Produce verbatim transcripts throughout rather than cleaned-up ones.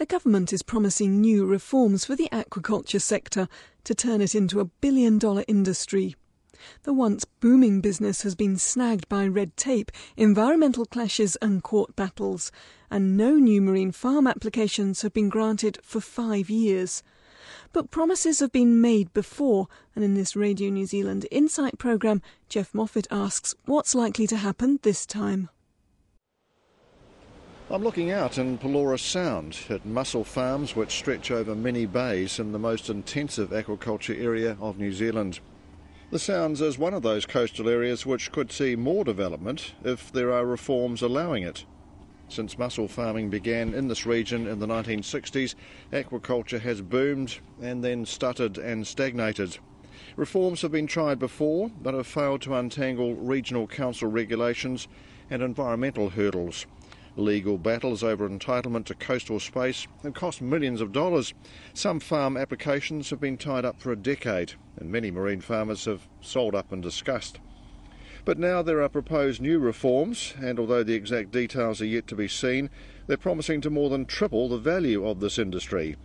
The government is promising new reforms for the aquaculture sector to turn it into a billion-dollar industry. The once booming business has been snagged by red tape, environmental clashes and court battles, and no new marine farm applications have been granted for five years. But promises have been made before, and in this Radio New Zealand Insight programme, Geoff Moffat asks what's likely to happen this time. I'm looking out in Pelorus Sound at mussel farms which stretch over many bays in the most intensive aquaculture area of New Zealand. The Sounds is one of those coastal areas which could see more development if there are reforms allowing it. Since mussel farming began in this region in the nineteen sixties, aquaculture has boomed and then stuttered and stagnated. Reforms have been tried before but have failed to untangle regional council regulations and environmental hurdles. Legal battles over entitlement to coastal space have cost millions of dollars. Some farm applications have been tied up for a decade, and many marine farmers have sold up in disgust. But now there are proposed new reforms, and although the exact details are yet to be seen, they're promising to more than triple the value of this industry.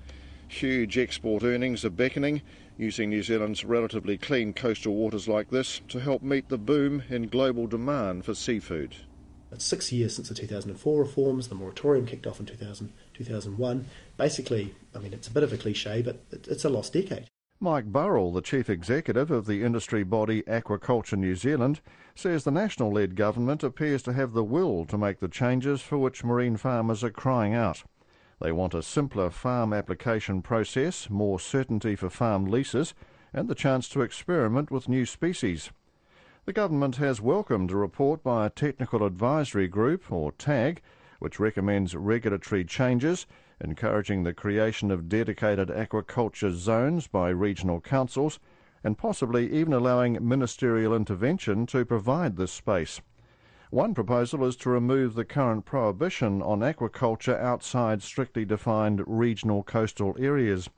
Huge export earnings are beckoning, using New Zealand's relatively clean coastal waters like this to help meet the boom in global demand for seafood. It's six years since the two thousand four reforms. The moratorium kicked off in two thousand, two thousand one. Basically, I mean, it's a bit of a cliche, but it's a lost decade. Mike Burrell, the chief executive of the industry body Aquaculture New Zealand, says the national-led government appears to have the will to make the changes for which marine farmers are crying out. They want a simpler farm application process, more certainty for farm leases, and the chance to experiment with new species. The government has welcomed a report by a technical advisory group, or TAG, which recommends regulatory changes, encouraging the creation of dedicated aquaculture zones by regional councils, and possibly even allowing ministerial intervention to provide this space. One proposal is to remove the current prohibition on aquaculture outside strictly defined regional coastal areas.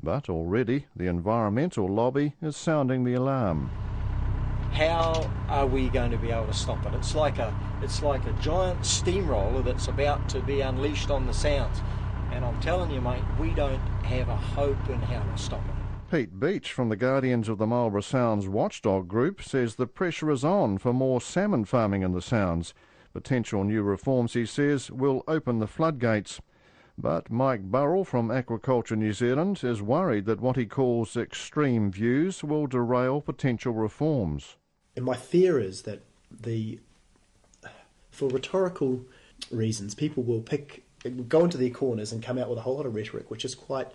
But already the environmental lobby is sounding the alarm. How are we going to be able to stop it? It's like a, it's like a giant steamroller that's about to be unleashed on the Sounds. And I'm telling you, mate, we don't have a hope in how to stop it. Pete Beech from the Guardians of the Marlborough Sounds watchdog group says the pressure is on for more salmon farming in the Sounds. Potential new reforms, he says, will open the floodgates. But Mike Burrell from Aquaculture New Zealand is worried that what he calls extreme views will derail potential reforms. And my fear is that the, for rhetorical reasons, people will pick, will go into their corners and come out with a whole lot of rhetoric, which is quite,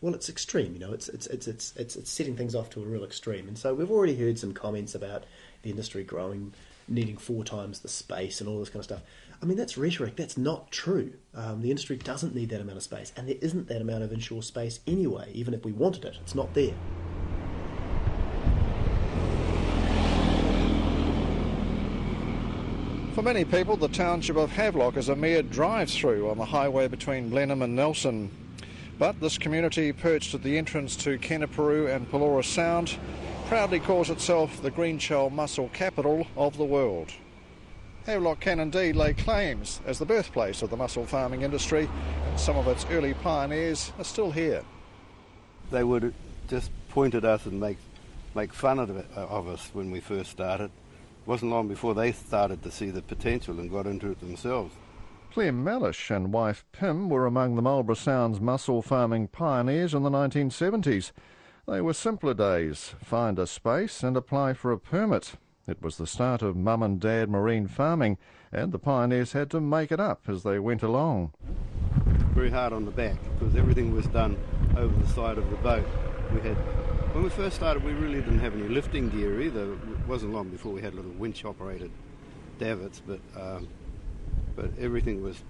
well, it's extreme. You know, it's it's it's it's it's, it's setting things off to a real extreme. And so we've already heard some comments about the industry growing, needing four times the space and all this kind of stuff. I mean, that's rhetoric. That's not true. Um, the industry doesn't need that amount of space, and there isn't that amount of inshore space anyway. Even if we wanted it, it's not there. For many people, the township of Havelock is a mere drive-through on the highway between Blenheim and Nelson. But this community, perched at the entrance to Kenepuru and Pelorus Sound, proudly calls itself the green shell mussel capital of the world. Havelock can indeed lay claims as the birthplace of the mussel farming industry, and some of its early pioneers are still here. They would just point at us and make, make fun of, it, of us when we first started. It wasn't long before they started to see the potential and got into it themselves. Clem Mellish and wife Pym were among the Marlborough Sounds mussel farming pioneers in the nineteen seventies. They were simpler days: find a space and apply for a permit. It was the start of mum and dad marine farming, and the pioneers had to make it up as they went along. Very hard on the back, because everything was done over the side of the boat. We had, when we first started, we really didn't have any lifting gear either. It wasn't long before we had little winch-operated davits, but um, but everything was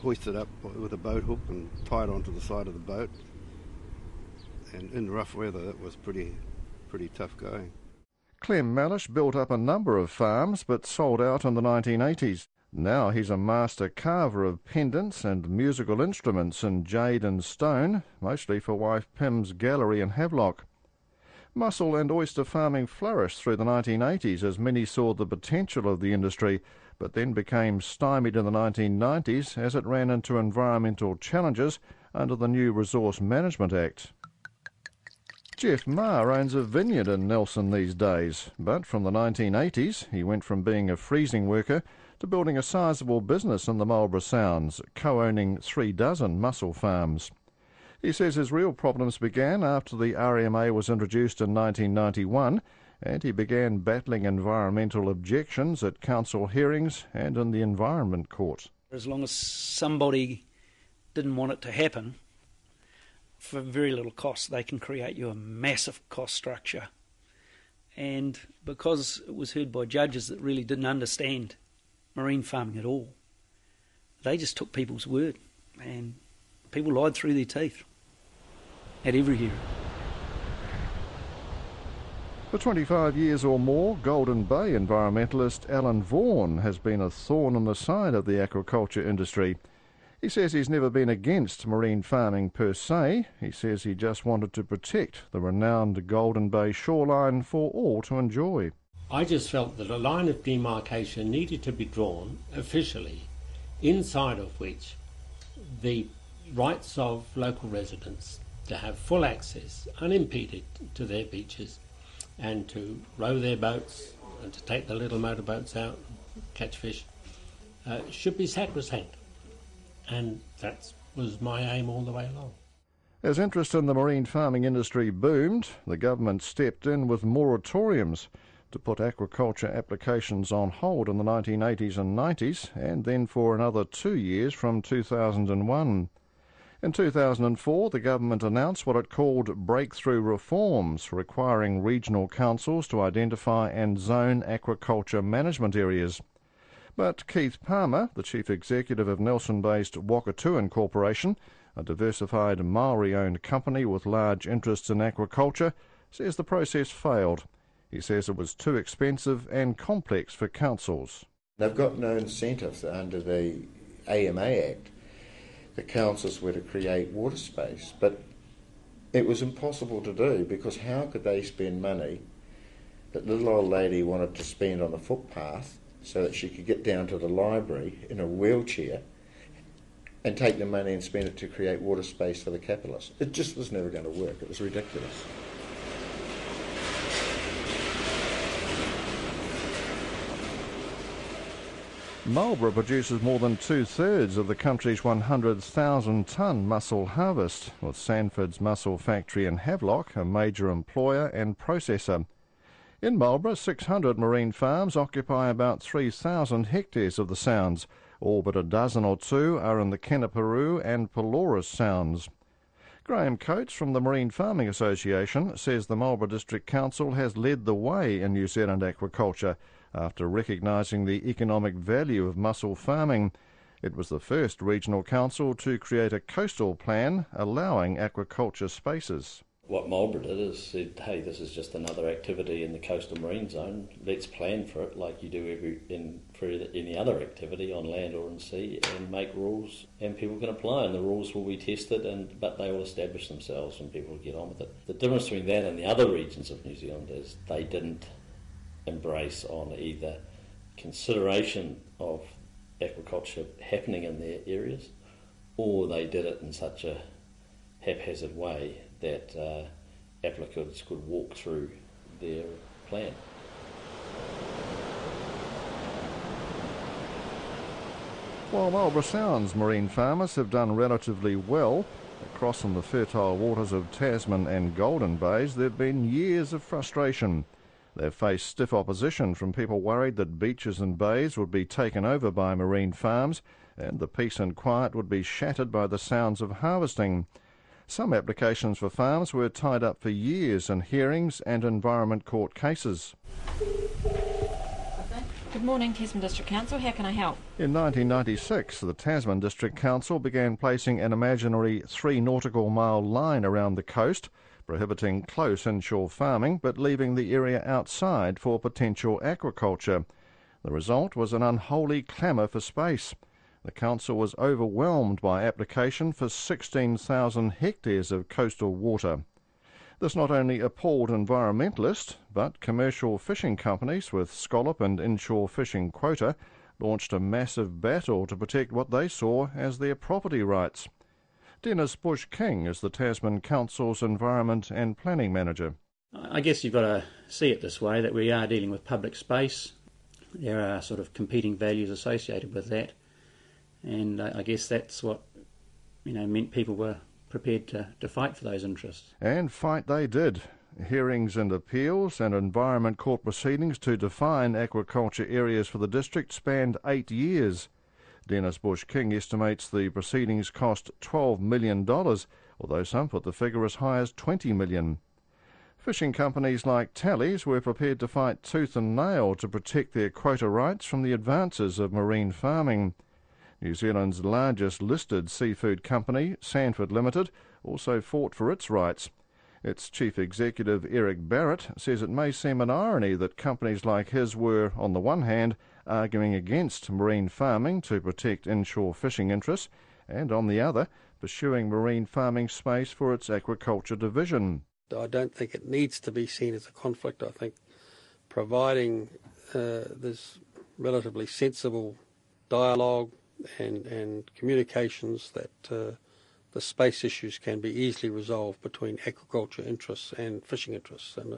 hoisted up with a boat hook and tied onto the side of the boat. And in rough weather, that was pretty, pretty tough going. Clem Mellish built up a number of farms but sold out in the nineteen eighties. Now he's a master carver of pendants and musical instruments in jade and stone, mostly for wife Pym's gallery in Havelock. Mussel and oyster farming flourished through the nineteen eighties as many saw the potential of the industry, but then became stymied in the nineteen nineties as it ran into environmental challenges under the new Resource Management Act. Jeff Marr owns a vineyard in Nelson these days, but from the nineteen eighties he went from being a freezing worker to building a sizeable business in the Marlborough Sounds, co-owning three dozen mussel farms. He says his real problems began after the R M A was introduced in nineteen ninety-one, and he began battling environmental objections at council hearings and in the Environment Court. As long as somebody didn't want it to happen, for very little cost, they can create you a massive cost structure. And because it was heard by judges that really didn't understand marine farming at all, they just took people's word, and people lied through their teeth at every hearing. For twenty-five years or more, Golden Bay environmentalist Alan Vaughan has been a thorn in the side of the aquaculture industry. He says he's never been against marine farming per se. He says he just wanted to protect the renowned Golden Bay shoreline for all to enjoy. I just felt that a line of demarcation needed to be drawn officially, inside of which the rights of local residents to have full access, unimpeded, to their beaches and to row their boats and to take the little motorboats out and catch fish uh, should be sacrosanct. And that was my aim all the way along. As interest in the marine farming industry boomed, the government stepped in with moratoriums to put aquaculture applications on hold in the nineteen eighties and nineties, and then for another two years from two thousand one. In two thousand four, the government announced what it called breakthrough reforms, requiring regional councils to identify and zone aquaculture management areas. But Keith Palmer, the chief executive of Nelson-based Wakatūān Corporation, a diversified Māori-owned company with large interests in aquaculture, says the process failed. He says it was too expensive and complex for councils. They've got no incentive under the A M A Act. The councils were to create water space, but it was impossible to do because how could they spend money that little old lady wanted to spend on a footpath so that she could get down to the library in a wheelchair and take the money and spend it to create water space for the capitalists? It just was never going to work. It was ridiculous. Marlborough produces more than two-thirds of the country's one hundred thousand tonne mussel harvest, with Sanford's mussel factory in Havelock a major employer and processor. In Marlborough, six hundred marine farms occupy about three thousand hectares of the sounds. All but a dozen or two are in the Kenepuru and Pelorus Sounds. Graham Coates from the Marine Farming Association says the Marlborough District Council has led the way in New Zealand aquaculture after recognising the economic value of mussel farming. It was the first regional council to create a coastal plan allowing aquaculture spaces. What Marlborough did is said, hey, this is just another activity in the coastal marine zone. Let's plan for it like you do every in for any other activity on land or in sea, and make rules, and people can apply, and the rules will be tested, and but they will establish themselves and people will get on with it. The difference between that and the other regions of New Zealand is they didn't embrace on either consideration of aquaculture happening in their areas, or they did it in such a haphazard way that uh, applicants could walk through their plan. While Marlborough Sound's marine farmers have done relatively well, across in the fertile waters of Tasman and Golden Bays there have been years of frustration. They've faced stiff opposition from people worried that beaches and bays would be taken over by marine farms and the peace and quiet would be shattered by the sounds of harvesting. Some applications for farms were tied up for years in hearings and Environment Court cases. Good morning, Tasman District Council. How can I help? In nineteen ninety-six, the Tasman District Council began placing an imaginary three nautical mile line around the coast, prohibiting close inshore farming but leaving the area outside for potential aquaculture. The result was an unholy clamour for space. The council was overwhelmed by application for sixteen thousand hectares of coastal water. This not only appalled environmentalists, but commercial fishing companies with scallop and inshore fishing quota launched a massive battle to protect what they saw as their property rights. Dennis Bush-King is the Tasman Council's Environment and Planning Manager. I guess you've got to see it this way, that we are dealing with public space. There are sort of competing values associated with that. And I guess that's what, you know, meant people were prepared to, to fight for those interests. And fight they did. Hearings and appeals and Environment Court proceedings to define aquaculture areas for the district spanned eight years. Dennis Bush-King estimates the proceedings cost twelve million dollars, although some put the figure as high as twenty million dollars. Fishing companies like Tally's were prepared to fight tooth and nail to protect their quota rights from the advances of marine farming. New Zealand's largest listed seafood company, Sanford Limited, also fought for its rights. Its chief executive, Eric Barrett, says it may seem an irony that companies like his were, on the one hand, arguing against marine farming to protect inshore fishing interests, and on the other, pursuing marine farming space for its aquaculture division. I don't think it needs to be seen as a conflict. I think providing uh, this relatively sensible dialogue And, and communications that uh, the space issues can be easily resolved between aquaculture interests and fishing interests, and uh,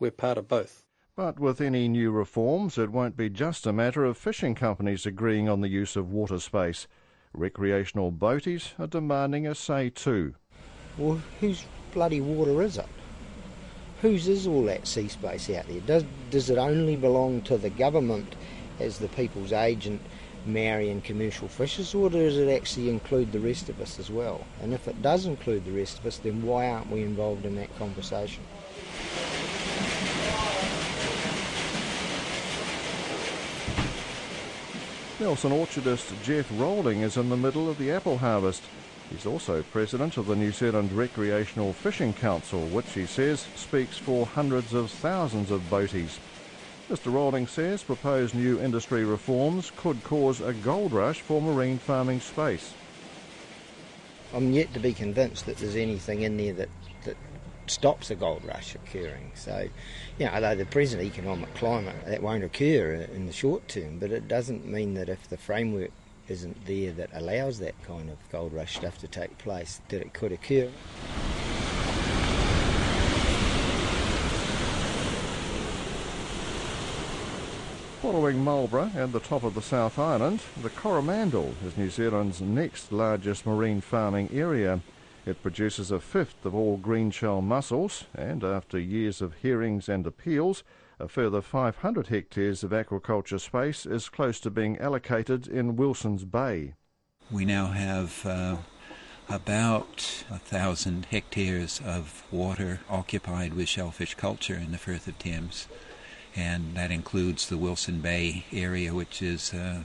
we're part of both. But with any new reforms, it won't be just a matter of fishing companies agreeing on the use of water space. Recreational boaties are demanding a say too. Well, whose bloody water is it? Whose is all that sea space out there? Does, does it only belong to the government as the people's agent marrying commercial fishers, or does it actually include the rest of us as well? And if it does include the rest of us, then why aren't we involved in that conversation? Nelson orchardist Jeff Rolling is in the middle of the apple harvest. He's also president of the New Zealand Recreational Fishing Council, which he says speaks for hundreds of thousands of boaties. Mister Rolling says proposed new industry reforms could cause a gold rush for marine farming space. I'm yet to be convinced that there's anything in there that, that stops a gold rush occurring. So, you know, although the present economic climate, that won't occur in the short term, but it doesn't mean that if the framework isn't there that allows that kind of gold rush stuff to take place, that it could occur. Following Marlborough and the top of the South Island, the Coromandel is New Zealand's next largest marine farming area. It produces a fifth of all greenshell mussels, and after years of hearings and appeals, a further five hundred hectares of aquaculture space is close to being allocated in Wilson's Bay. We now have uh, about a thousand hectares of water occupied with shellfish culture in the Firth of Thames. And that includes the Wilson Bay area, which is uh,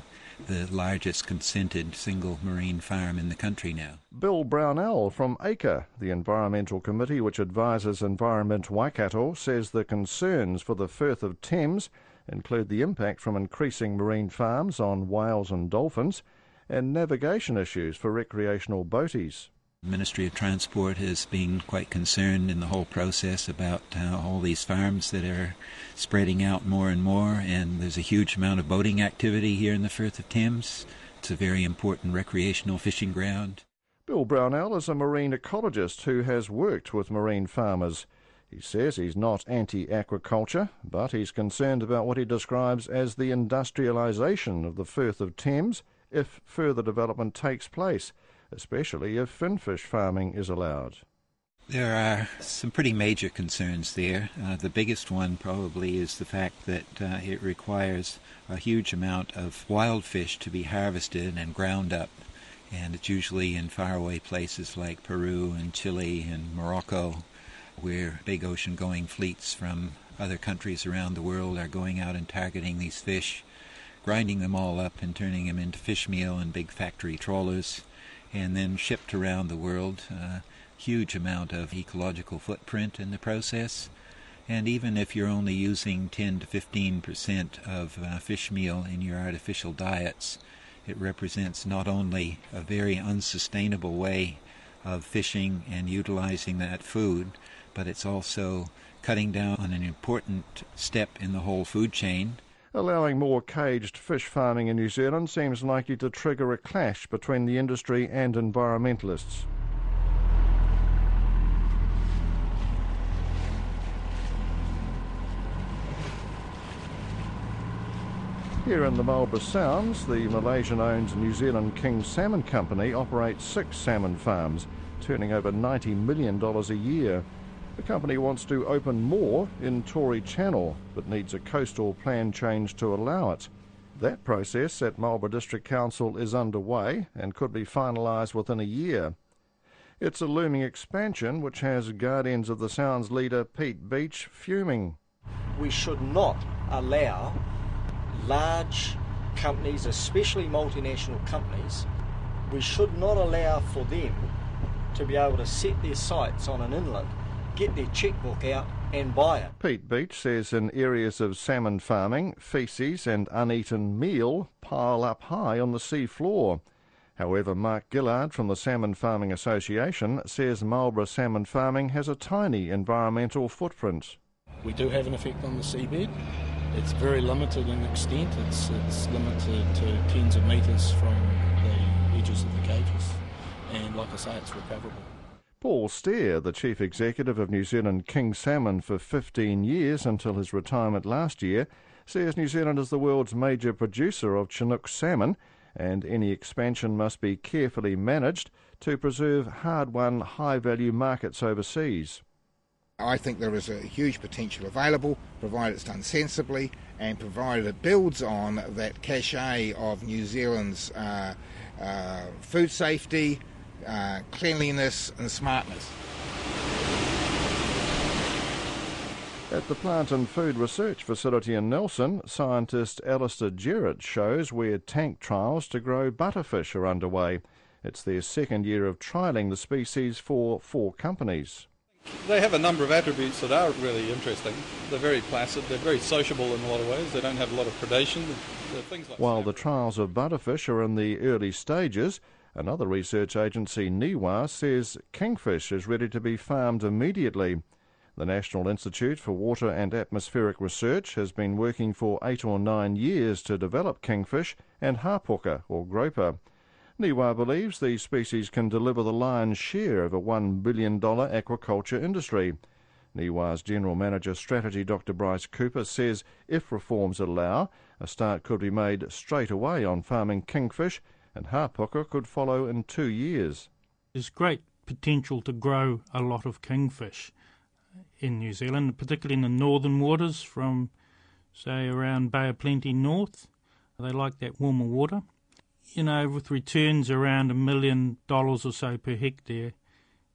the largest consented single marine farm in the country now. Bill Brownell from A C R A, the environmental committee which advises Environment Waikato, says the concerns for the Firth of Thames include the impact from increasing marine farms on whales and dolphins and navigation issues for recreational boaties. The Ministry of Transport has been quite concerned in the whole process about uh, all these farms that are spreading out more and more, and there's a huge amount of boating activity here in the Firth of Thames. It's a very important recreational fishing ground. Bill Brownell is a marine ecologist who has worked with marine farmers. He says he's not anti-aquaculture, but he's concerned about what he describes as the industrialisation of the Firth of Thames if further development takes place, especially if finfish farming is allowed. There are some pretty major concerns there. Uh, the biggest one probably is the fact that uh, it requires a huge amount of wild fish to be harvested and ground up, and it's usually in faraway places like Peru and Chile and Morocco, where big ocean-going fleets from other countries around the world are going out and targeting these fish, grinding them all up and turning them into fish meal in big factory trawlers, and then shipped around the world. Uh, huge amount of ecological footprint in the process. And even if you're only using ten to fifteen percent of uh, fish meal in your artificial diets, it represents not only a very unsustainable way of fishing and utilizing that food, but it's also cutting down on an important step in the whole food chain. Allowing more caged fish farming in New Zealand seems likely to trigger a clash between the industry and environmentalists. Here in the Marlborough Sounds, the Malaysian-owned New Zealand King Salmon Company operates six salmon farms, turning over ninety million dollars a year. The company wants to open more in Tory Channel, but needs a coastal plan change to allow it. That process at Marlborough District Council is underway and could be finalised within a year. It's a looming expansion which has Guardians of the Sounds leader Pete Beech fuming. We should not allow large companies, especially multinational companies, we should not allow for them to be able to set their sights on an inlet, get their chequebook out and buy it. Pete Beech says in areas of salmon farming, faeces and uneaten meal pile up high on the sea floor. However, Mark Gillard from the Salmon Farming Association says Marlborough salmon farming has a tiny environmental footprint. We do have an effect on the seabed. It's very limited in extent. It's, it's limited to tens of metres from the edges of the cages. And like I say, it's recoverable. Paul Steer, the Chief Executive of New Zealand King Salmon for fifteen years until his retirement last year, says New Zealand is the world's major producer of Chinook salmon and any expansion must be carefully managed to preserve hard-won, high-value markets overseas. I think there is a huge potential available, provided it's done sensibly and provided it builds on that cachet of New Zealand's uh, uh, food safety, uh, cleanliness and smartness. At the Plant and Food Research Facility in Nelson, scientist Alistair Gerrard shows where tank trials to grow butterfish are underway. It's their second year of trialling the species for four companies. They have a number of attributes that are really interesting. They're very placid, they're very sociable in a lot of ways, they don't have a lot of predation. Things like While the trials of butterfish are in the early stages, another research agency, NIWA, says kingfish is ready to be farmed immediately. The National Institute for Water and Atmospheric Research has been working for eight or nine years to develop kingfish and hāpoka or groper. NIWA believes these species can deliver the lion's share of a one billion dollars aquaculture industry. NIWA's General Manager Strategy, Doctor Bryce Cooper, says if reforms allow, a start could be made straight away on farming kingfish and hāpoka could follow in two years. There's great potential to grow a lot of kingfish in New Zealand, particularly in the northern waters from, say, around Bay of Plenty north. They like that warmer water. You know, with returns around a million dollars or so per hectare,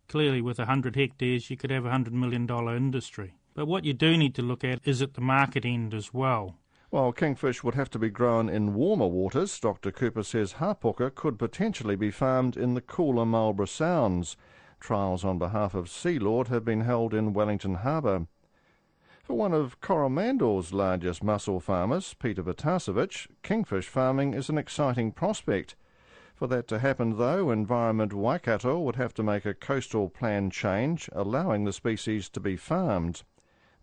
clearly with one hundred hectares you could have a one hundred million dollar industry. But what you do need to look at is at the market end as well. While kingfish would have to be grown in warmer waters, Doctor Cooper says hāpoka could potentially be farmed in the cooler Marlborough Sounds. Trials on behalf of Sealord have been held in Wellington Harbour. For one of Coromandel's largest mussel farmers, Peter Vitasevich, kingfish farming is an exciting prospect. For that to happen, though, Environment Waikato would have to make a coastal plan change, allowing the species to be farmed.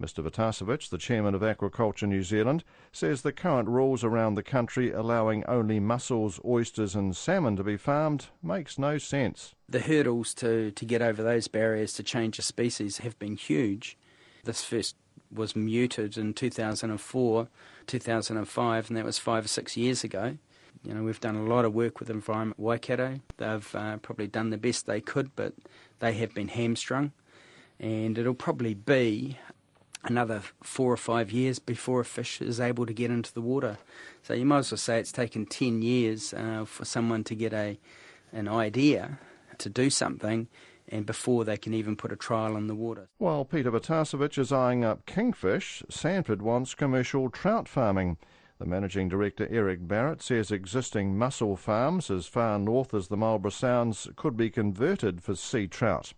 Mr Vitasevich, the chairman of Aquaculture New Zealand, says the current rules around the country allowing only mussels, oysters and salmon to be farmed makes no sense. The hurdles to, to get over those barriers to change a species have been huge. This first was muted in two thousand four, two thousand five, and that was five or six years ago. You know, we've done a lot of work with Environment Waikato. They've uh, probably done the best they could, but they have been hamstrung. And it'll probably be another four or five years before a fish is able to get into the water. So you might as well say it's taken ten years uh, for someone to get a an idea to do something, and before they can even put a trial in the water. While Peter Vitasevich is eyeing up kingfish, Sanford wants commercial trout farming. The Managing Director Eric Barrett says existing mussel farms as far north as the Marlborough Sounds could be converted for sea trout.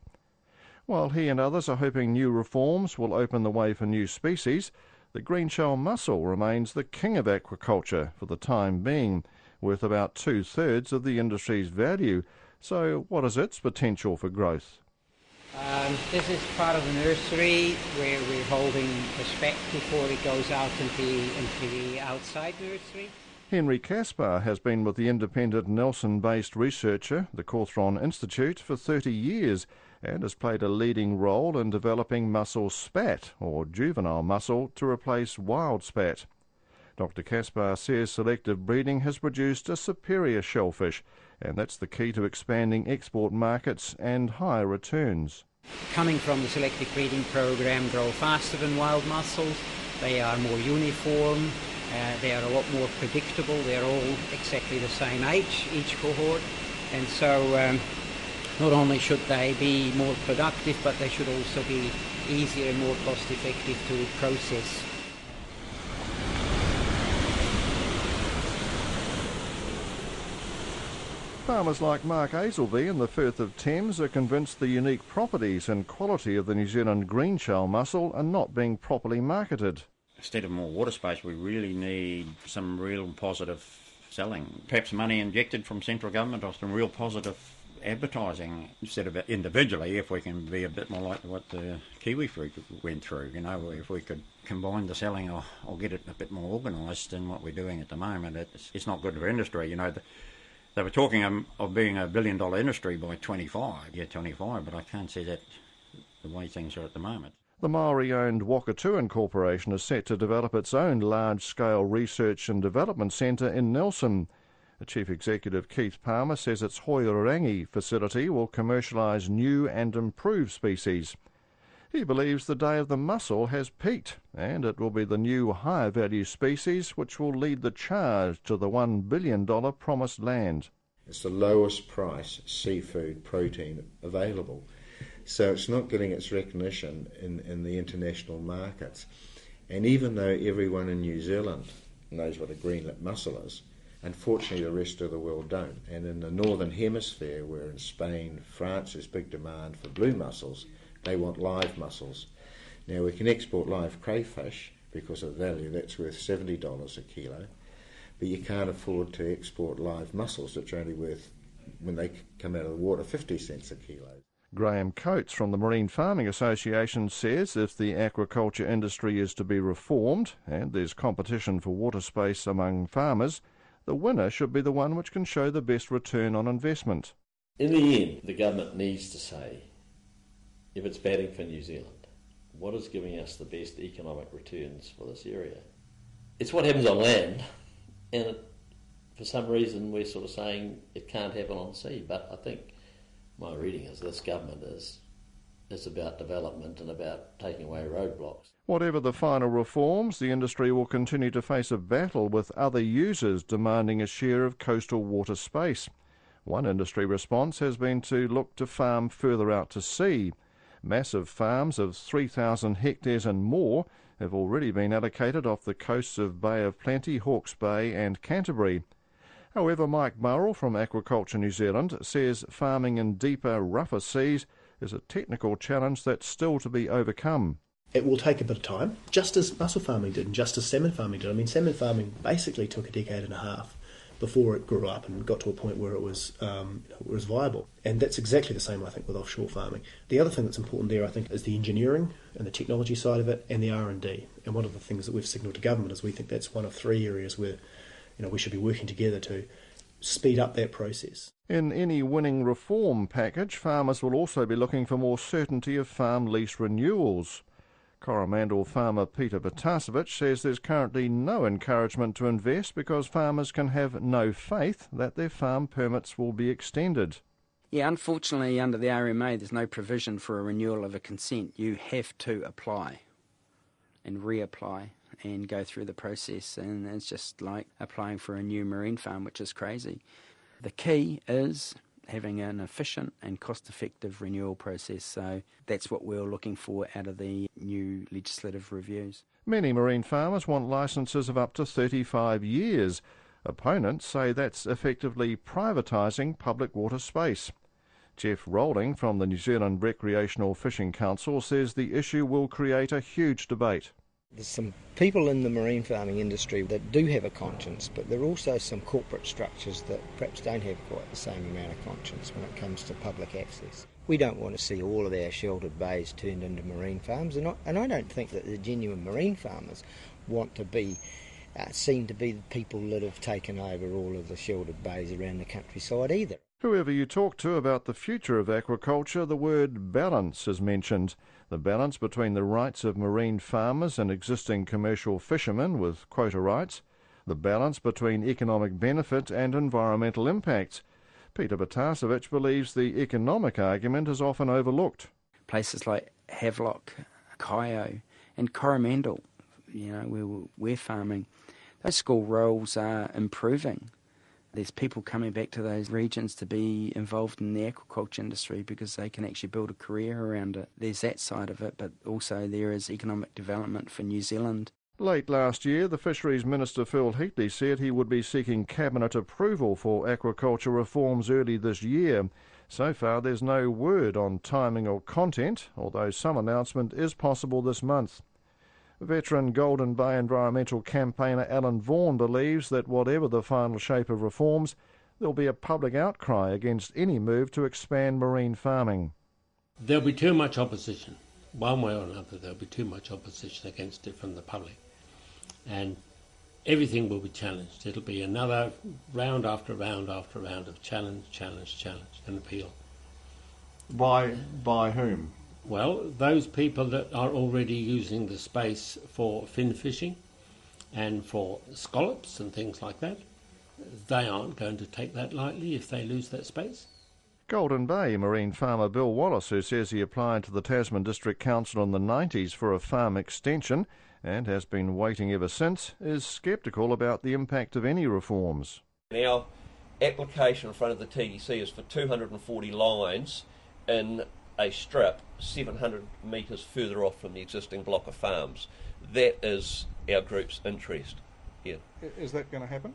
While he and others are hoping new reforms will open the way for new species, the greenshell mussel remains the king of aquaculture for the time being, worth about two-thirds of the industry's value. So what is its potential for growth? Um, this is part of the nursery where we're holding the speck before it goes out into the, into the outside nursery. Henry Caspar has been with the independent Nelson-based researcher, the Cawthron Institute, for thirty years and has played a leading role in developing mussel spat, or juvenile mussel, to replace wild spat. Doctor Caspar says selective breeding has produced a superior shellfish, and that's the key to expanding export markets and higher returns. Coming from the selective breeding program, grow faster than wild mussels. They are more uniform, uh, they are a lot more predictable, they're all exactly the same age, each cohort, and so um, not only should they be more productive, but they should also be easier and more cost effective to process. Farmers like Mark Aisleby in the Firth of Thames are convinced the unique properties and quality of the New Zealand green shell mussel are not being properly marketed. Instead of more water space, we really need some real positive selling. Perhaps money injected from central government or some real positive advertising, instead of individually, if we can be a bit more like what the kiwi fruit went through. You know, if we could combine the selling or, or get it a bit more organised than what we're doing at the moment, it's, it's not good for industry, you know. The, They were talking of being a billion dollar industry by twenty-five, yeah, twenty-five, but I can't see that the way things are at the moment. The Maori-owned Wakatūān Corporation is set to develop its own large-scale research and development centre in Nelson. The Chief Executive, Keith Palmer, says its Hoirangi facility will commercialise new and improved species. He believes the day of the mussel has peaked, and it will be the new higher-value species which will lead the charge to the one billion dollar promised land. It's the lowest price seafood protein available, so it's not getting its recognition in, in the international markets. And even though everyone in New Zealand knows what a greenlet mussel is, unfortunately the rest of the world don't. And in the northern hemisphere, where in Spain, France, there's big demand for blue mussels, they want live mussels. Now we can export live crayfish because of value, that's worth seventy dollars a kilo, but you can't afford to export live mussels, which are only worth, when they come out of the water, fifty cents a kilo. Graham Coates from the Marine Farming Association says if the aquaculture industry is to be reformed and there's competition for water space among farmers, the winner should be the one which can show the best return on investment. In the end, the government needs to say, if it's batting for New Zealand, what is giving us the best economic returns for this area? It's what happens on land, and it, for some reason we're sort of saying it can't happen on sea, but I think my reading is this government is, is about development and about taking away roadblocks. Whatever the final reforms, the industry will continue to face a battle with other users demanding a share of coastal water space. One industry response has been to look to farm further out to sea. Massive farms of three thousand hectares and more have already been allocated off the coasts of Bay of Plenty, Hawke's Bay and Canterbury. However, Mike Burrell from Aquaculture New Zealand says farming in deeper, rougher seas is a technical challenge that's still to be overcome. It will take a bit of time, just as mussel farming did and just as salmon farming did. I mean, salmon farming basically took a decade and a half before it grew up and got to a point where it was um, it was viable. And that's exactly the same, I think, with offshore farming. The other thing that's important there, I think, is the engineering and the technology side of it and the R and D. And one of the things that we've signalled to government is we think that's one of three areas where, you know, we should be working together to speed up that process. In any winning reform package, farmers will also be looking for more certainty of farm lease renewals. Coromandel farmer Peter Vitasevich says there's currently no encouragement to invest because farmers can have no faith that their farm permits will be extended. Yeah, unfortunately under the R M A there's no provision for a renewal of a consent. You have to apply and reapply and go through the process, and it's just like applying for a new marine farm, which is crazy. The key is having an efficient and cost-effective renewal process, so that's what we're looking for out of the new legislative reviews. Many marine farmers want licences of up to thirty-five years. Opponents say that's effectively privatising public water space. Jeff Rowling from the New Zealand Recreational Fishing Council says the issue will create a huge debate. There's some people in the marine farming industry that do have a conscience, but there are also some corporate structures that perhaps don't have quite the same amount of conscience when it comes to public access. we don't want to see all of our sheltered bays turned into marine farms, and I, and I don't think that the genuine marine farmers want to be uh, seen to be the people that have taken over all of the sheltered bays around the countryside either. Whoever you talk to about the future of aquaculture, the word balance is mentioned. The balance between the rights of marine farmers and existing commercial fishermen with quota rights, the balance between economic benefit and environmental impacts. Peter Vitasevich believes the economic argument is often overlooked. Places like Havelock, Kyo and Coromandel, you know, where we're farming, those school roles are improving. There's people coming back to those regions to be involved in the aquaculture industry because they can actually build a career around it. There's that side of it, but also there is economic development for New Zealand. Late last year, the Fisheries Minister Phil Heatley said he would be seeking Cabinet approval for aquaculture reforms early this year. So far, there's no word on timing or content, although some announcement is possible this month. Veteran Golden Bay environmental campaigner Alan Vaughan believes that whatever the final shape of reforms, there'll be a public outcry against any move to expand marine farming. There'll be too much opposition. One way or another, there'll be too much opposition against it from the public. And everything will be challenged. It'll be another round after round after round of challenge, challenge, challenge and appeal. By, by whom? Well, those people that are already using the space for fin fishing and for scallops and things like that, they aren't going to take that lightly if they lose that space. Golden Bay marine farmer Bill Wallace, who says he applied to the Tasman District Council in the nineties for a farm extension and has been waiting ever since, is sceptical about the impact of any reforms. Our application in front of the T D C is for two hundred and forty lines in a strip seven hundred metres further off from the existing block of farms. That is our group's interest here. Is that going to happen?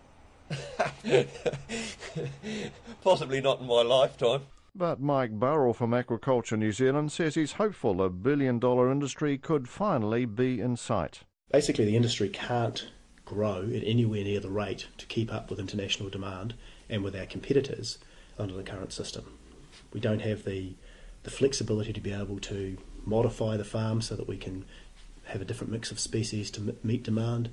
Possibly not in my lifetime. But Mike Burrell from Aquaculture New Zealand says he's hopeful a billion dollar industry could finally be in sight. Basically, the industry can't grow at anywhere near the rate to keep up with international demand and with our competitors under the current system. We don't have the the flexibility to be able to modify the farm so that we can have a different mix of species to meet demand,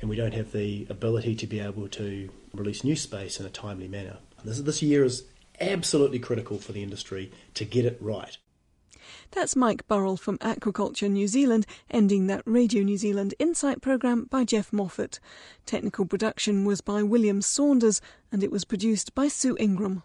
and we don't have the ability to be able to release new space in a timely manner. This, this year is absolutely critical for the industry to get it right. That's Mike Burrell from Aquaculture New Zealand, ending that Radio New Zealand Insight programme by Geoff Moffat. Technical production was by William Saunders, and it was produced by Sue Ingram.